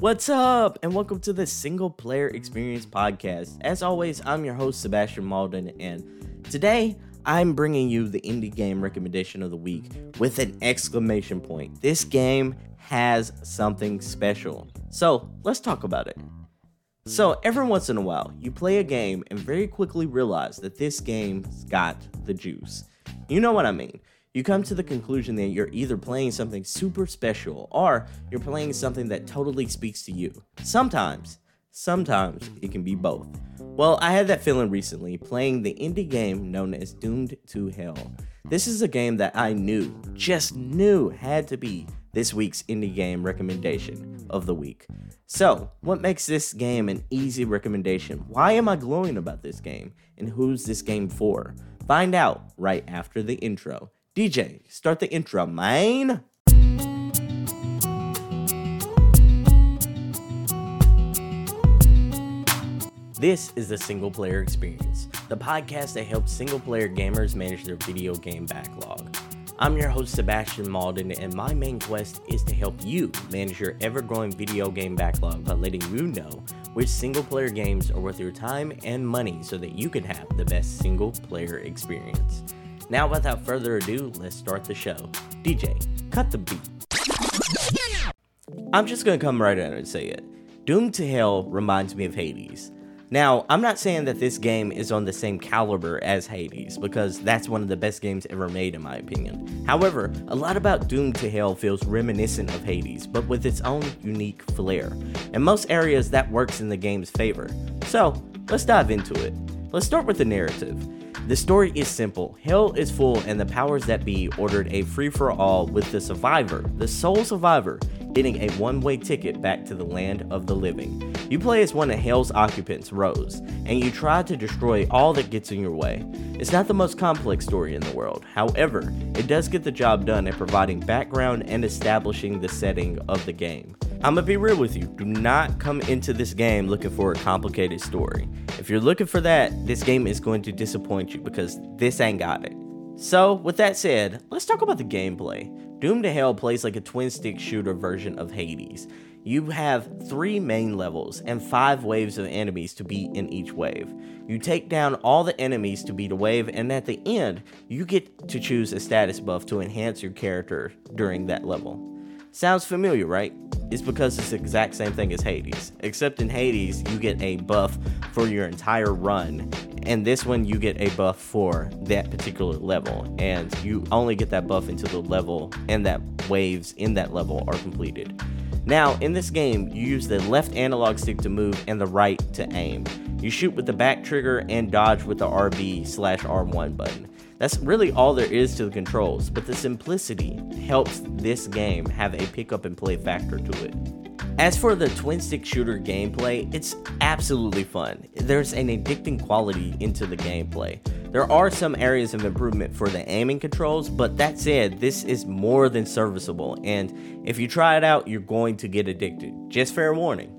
What's up, and welcome to the Single Player Experience podcast. As always, I'm your host, Sebastion Mauldin, and today I'm bringing you the indie game recommendation of the week with an exclamation point. This game has something special, so let's talk about it. So every once in a while, you play a game and very quickly realize that this game's got the juice. You know what I mean. You come to the conclusion that you're either playing something super special or you're playing something that totally speaks to you. Sometimes it can be both. Well, I had that feeling recently playing the indie game known as Doomed to Hell. This is a game that I knew had to be this week's indie game recommendation of the week. So, what makes this game an easy recommendation? Why am I glowing about this game? And who's this game for? Find out right after the intro. DJ, start the intro, man. This is the Single Player Experience, the podcast that helps single-player gamers manage their video game backlog. I'm your host, Sebastion Mauldin, and my main quest is to help you manage your ever-growing video game backlog by letting you know which single-player games are worth your time and money so that you can have the best single-player experience. Now, without further ado, let's start the show. DJ, cut the beat. I'm just going to come right out and say it. Doomed to Hell reminds me of Hades. Now, I'm not saying that this game is on the same caliber as Hades, because that's one of the best games ever made in my opinion. However, a lot about Doomed to Hell feels reminiscent of Hades, but with its own unique flair. In most areas, that works in the game's favor. So, let's dive into it. Let's start with the narrative. The story is simple. Hell is full and the powers that be ordered a free-for-all with the survivor, the sole survivor, getting a one-way ticket back to the land of the living. You play as one of Hell's occupants, Rose, and you try to destroy all that gets in your way. It's not the most complex story in the world. However, it does get the job done at providing background and establishing the setting of the game. I'm gonna be real with you, do not come into this game looking for a complicated story. If you're looking for that, this game is going to disappoint you because this ain't got it. So, with that said, let's talk about the gameplay. Doomed to Hell plays like a twin-stick shooter version of Hades. You have 3 main levels and 5 waves of enemies to beat in each wave. You take down all the enemies to beat a wave, and at the end, you get to choose a status buff to enhance your character during that level. Sounds familiar, right? It's because it's the exact same thing as Hades, except in Hades, you get a buff for your entire run, and this one you get a buff for that particular level, and you only get that buff until the level and that waves in that level are completed. Now, in this game, you use the left analog stick to move and the right to aim. You shoot with the back trigger and dodge with the RB/R1 button. That's really all there is to the controls, but the simplicity helps this game have a pick up and play factor to it. As for the twin stick shooter gameplay, it's absolutely fun. There's an addicting quality into the gameplay. There are some areas of improvement for the aiming controls, but that said, this is more than serviceable, and if you try it out, you're going to get addicted. Just fair warning.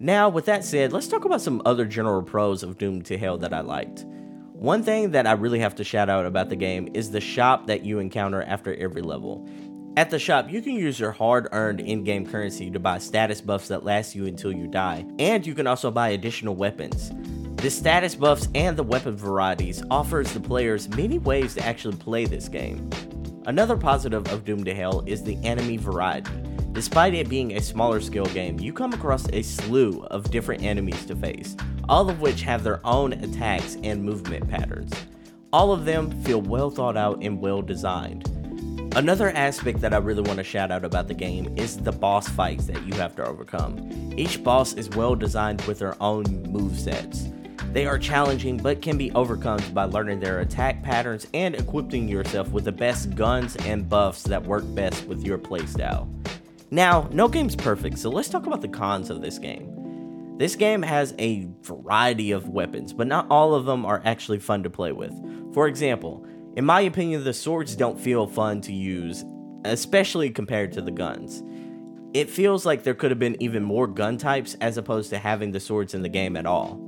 Now, with that said, let's talk about some other general pros of Doomed to Hell that I liked. One thing that I really have to shout out about the game is the shop that you encounter after every level. At the shop, you can use your hard-earned in-game currency to buy status buffs that last you until you die, and you can also buy additional weapons. The status buffs and the weapon varieties offers the players many ways to actually play this game. Another positive of Doomed to Hell is the enemy variety. Despite it being a smaller scale game, you come across a slew of different enemies to face, all of which have their own attacks and movement patterns. All of them feel well thought out and well designed. Another aspect that I really want to shout out about the game is the boss fights that you have to overcome. Each boss is well designed with their own movesets. They are challenging but can be overcome by learning their attack patterns and equipping yourself with the best guns and buffs that work best with your playstyle. Now, no game's perfect, so let's talk about the cons of this game. This game has a variety of weapons, but not all of them are actually fun to play with. For example, in my opinion, the swords don't feel fun to use, especially compared to the guns. It feels like there could have been even more gun types as opposed to having the swords in the game at all.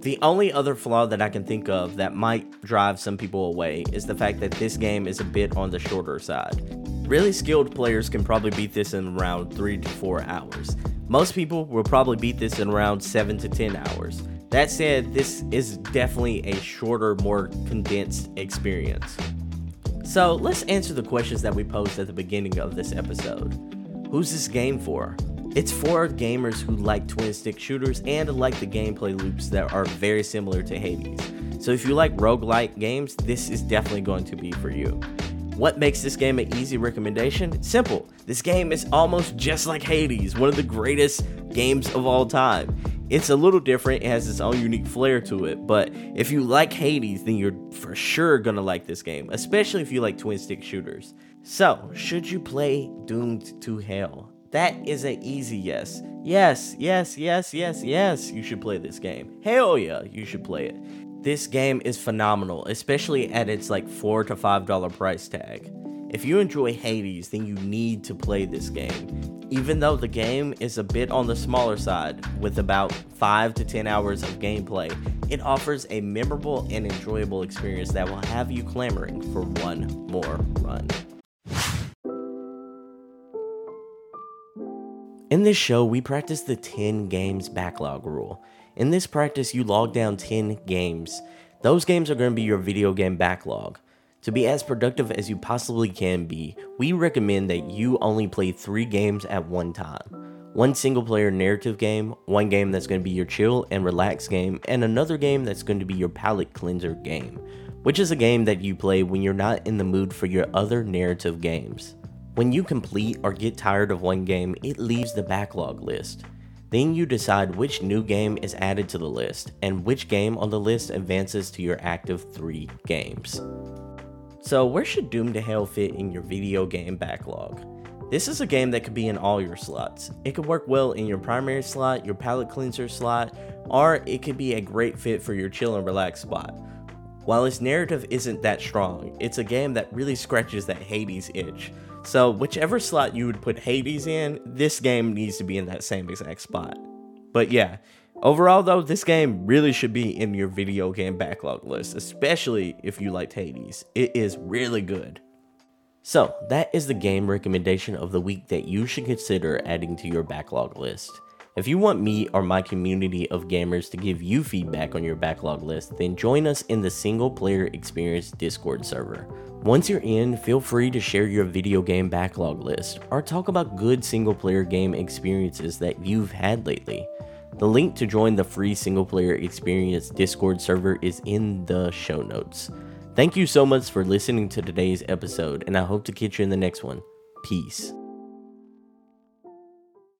The only other flaw that I can think of that might drive some people away is the fact that this game is a bit on the shorter side. Really skilled players can probably beat this in around 3 to 4 hours. Most people will probably beat this in around 7 to 10 hours. That said, this is definitely a shorter, more condensed experience. So let's answer the questions that we posed at the beginning of this episode. Who's this game for? It's for gamers who like twin-stick shooters and like the gameplay loops that are very similar to Hades. So if you like roguelike games, this is definitely going to be for you. What makes this game an easy recommendation? Simple. This game is almost just like Hades, one of the greatest games of all time. It's a little different, it has its own unique flair to it, but if you like Hades, then you're for sure gonna like this game, especially if you like twin-stick shooters. So, should you play Doomed to Hell? That is an easy yes. Yes, you should play this game. Hell yeah, you should play it. This game is phenomenal, especially at its like $4 to $5 price tag. If you enjoy Hades, then you need to play this game. Even though the game is a bit on the smaller side, with about 5 to 10 hours of gameplay, it offers a memorable and enjoyable experience that will have you clamoring for one more run. In this show, we practice the 10 games backlog rule. In this practice, you log down 10 games. Those games are going to be your video game backlog. To be as productive as you possibly can be, we recommend that you only play 3 games at one time. One single player narrative game, one game that's going to be your chill and relax game, and another game that's going to be your palate cleanser game, which is a game that you play when you're not in the mood for your other narrative games. When you complete or get tired of one game, it leaves the backlog list. Then you decide which new game is added to the list, and which game on the list advances to your active 3 games. So where should Doomed to Hell fit in your video game backlog? This is a game that could be in all your slots. It could work well in your primary slot, your palate cleanser slot, or it could be a great fit for your chill and relax spot. While its narrative isn't that strong, it's a game that really scratches that Hades itch. So whichever slot you would put Hades in, this game needs to be in that same exact spot. But yeah, overall though, this game really should be in your video game backlog list, especially if you liked Hades. It is really good. So that is the game recommendation of the week that you should consider adding to your backlog list. If you want me or my community of gamers to give you feedback on your backlog list, then join us in the Single Player Experience Discord server. Once you're in, feel free to share your video game backlog list or talk about good single player game experiences that you've had lately. The link to join the free Single Player Experience Discord server is in the show notes. Thank you so much for listening to today's episode, and I hope to catch you in the next one. Peace.